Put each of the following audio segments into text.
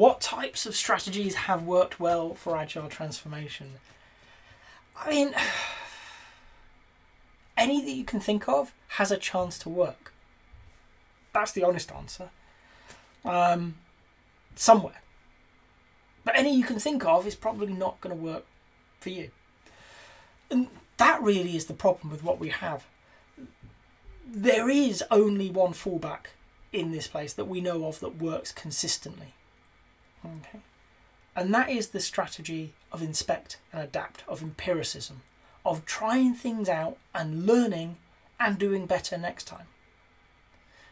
What types of strategies have worked well for Agile transformation? I mean, any that you can think of has a chance to work. That's the honest answer. Somewhere. But any you can think of is probably not going to work for you. And that really is the problem with what we have. There is only one fallback in this place that we know of that works consistently. Okay. And that is the strategy of inspect and adapt, of empiricism, of trying things out and learning and doing better next time.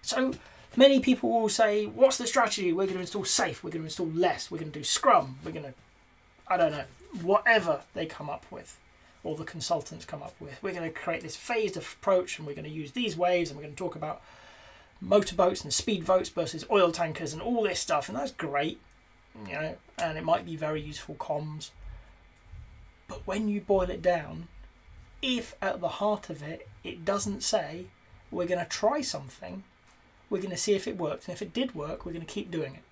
So many people will say, what's the strategy? We're going to install Safe, we're going to install Less, we're going to do Scrum, we're going to, I don't know, whatever they come up with, or the consultants come up with. We're going to create this phased approach and we're going to use these waves and we're going to talk about motorboats and speedboats versus oil tankers and all this stuff, and that's great, you know, and it might be very useful comms. But when you boil it down, if at the heart of it, it doesn't say, we're going to try something, we're going to see if it worked, and if it did work, we're going to keep doing it,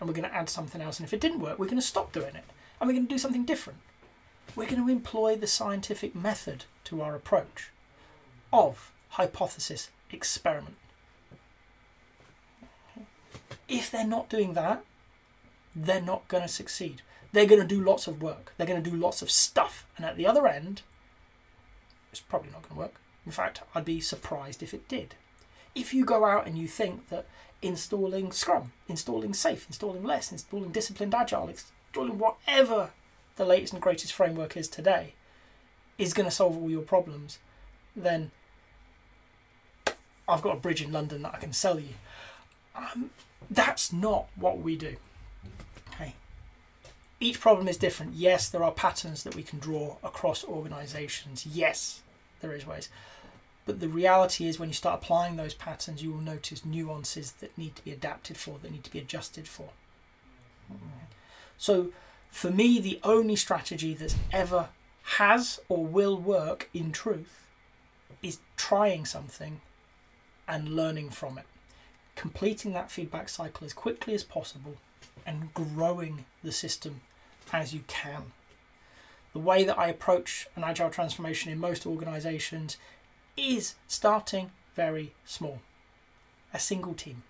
and we're going to add something else, and if it didn't work, we're going to stop doing it, and we're going to do something different. We're going to employ the scientific method to our approach of hypothesis experiment. If they're not doing that, they're not going to succeed. They're going to do lots of work. They're going to do lots of stuff. And at the other end, it's probably not going to work. In fact, I'd be surprised if it did. If you go out and you think that installing Scrum, installing Safe, installing Less, installing Disciplined Agile, installing whatever the latest and greatest framework is today, is going to solve all your problems, then I've got a bridge in London that I can sell you. That's not what we do. Okay. Each problem is different. Yes, there are patterns that we can draw across organisations. Yes, there is ways. But the reality is when you start applying those patterns, you will notice nuances that need to be adapted for, that need to be adjusted for. So for me, the only strategy that's ever has or will work in truth is trying something and learning from it. Completing that feedback cycle as quickly as possible and growing the system as you can. The way that I approach an agile transformation in most organisations is starting very small. A single team.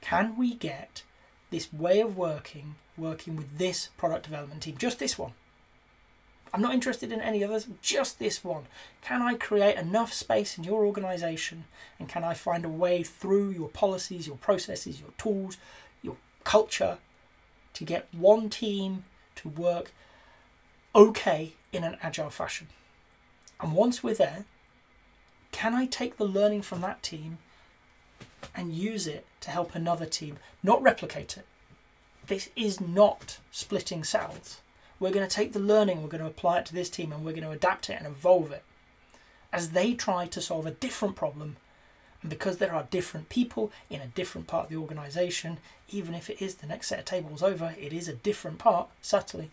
Can we get this way of working with this product development team? Just this one. I'm not interested in any others, just this one. Can I create enough space in your organisation, and can I find a way through your policies, your processes, your tools, your culture, to get one team to work okay in an agile fashion? And once we're there, can I take the learning from that team and use it to help another team, not replicate it? This is not splitting cells. We're going to take the learning, we're going to apply it to this team, and we're going to adapt it and evolve it as they try to solve a different problem. And because there are different people in a different part of the organisation, even if it is the next set of tables over, it is a different part, subtly.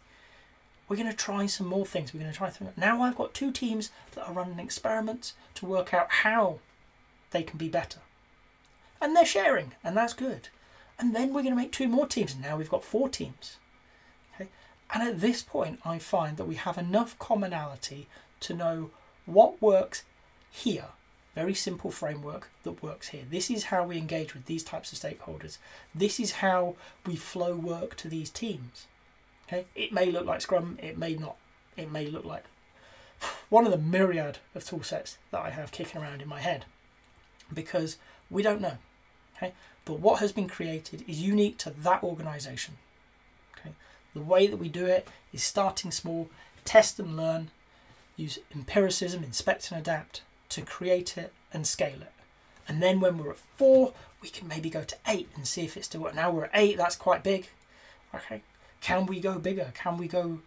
We're going to try some more things. We're going to try things. Now I've got two teams that are running experiments to work out how they can be better. And they're sharing, and that's good. And then we're going to make two more teams. And now we've got four teams. And at this point, I find that we have enough commonality to know what works here. Very simple framework that works here. This is how we engage with these types of stakeholders. This is how we flow work to these teams. Okay? It may look like Scrum, it may not. It may look like one of the myriad of tool sets that I have kicking around in my head, because we don't know. Okay? But what has been created is unique to that organisation. Okay? The way that we do it is starting small, test and learn, use empiricism, inspect and adapt to create it and scale it. And then when we're at 4, we can maybe go to 8 and see if it's still working. Now we're at 8, that's quite big. Okay, can we go bigger? Can we go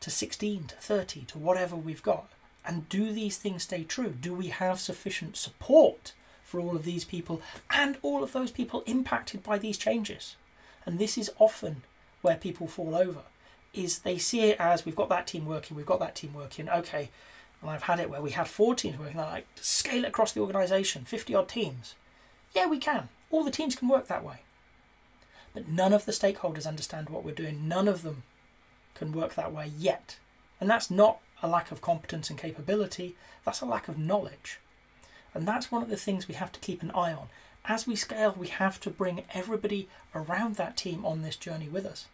to 16, to 30, to whatever we've got? And do these things stay true? Do we have sufficient support for all of these people and all of those people impacted by these changes? And this is often where people fall over, is they see it as, we've got that team working, we've got that team working, okay. And I've had it where we had 4 teams working, they're like, scale it across the organisation, 50 odd teams. Yeah, we can. All the teams can work that way. But none of the stakeholders understand what we're doing. None of them can work that way yet. And that's not a lack of competence and capability. That's a lack of knowledge. And that's one of the things we have to keep an eye on. As we scale, we have to bring everybody around that team on this journey with us.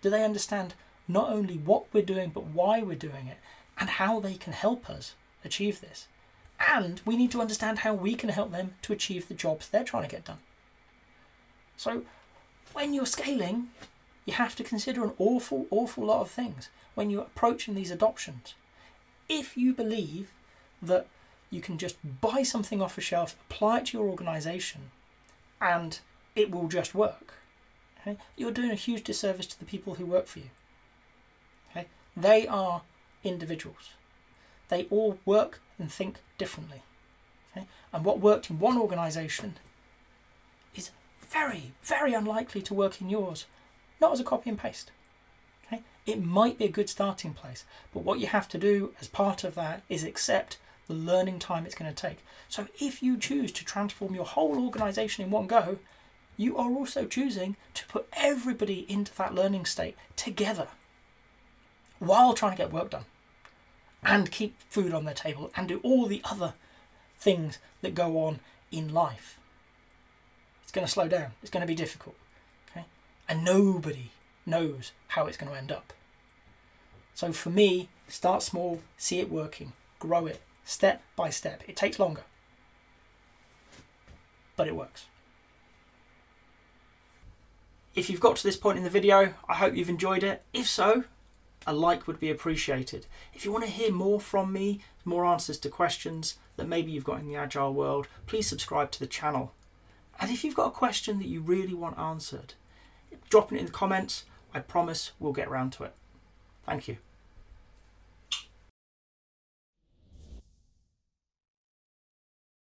Do they understand not only what we're doing, but why we're doing it and how they can help us achieve this? And we need to understand how we can help them to achieve the jobs they're trying to get done. So when you're scaling, you have to consider an awful lot of things when you're approaching these adoptions. If you believe that you can just buy something off a shelf, apply it to your organization, and it will just work, okay, you're doing a huge disservice to the people who work for you. Okay? They are individuals. They all work and think differently. Okay? And what worked in one organization is very, very unlikely to work in yours, not as a copy and paste. Okay? It might be a good starting place, but what you have to do as part of that is accept the learning time it's going to take. So if you choose to transform your whole organisation in one go, you are also choosing to put everybody into that learning state together while trying to get work done and keep food on their table and do all the other things that go on in life. It's going to slow down. It's going to be difficult. Okay? And nobody knows how it's going to end up. So for me, start small, see it working, grow it. Step by step. It takes longer, but it works. If you've got to this point in the video, I hope you've enjoyed it. If so, a like would be appreciated. If you want to hear more from me, more answers to questions that maybe you've got in the Agile world, please subscribe to the channel. And if you've got a question that you really want answered, drop it in the comments. I promise we'll get around to it. Thank you.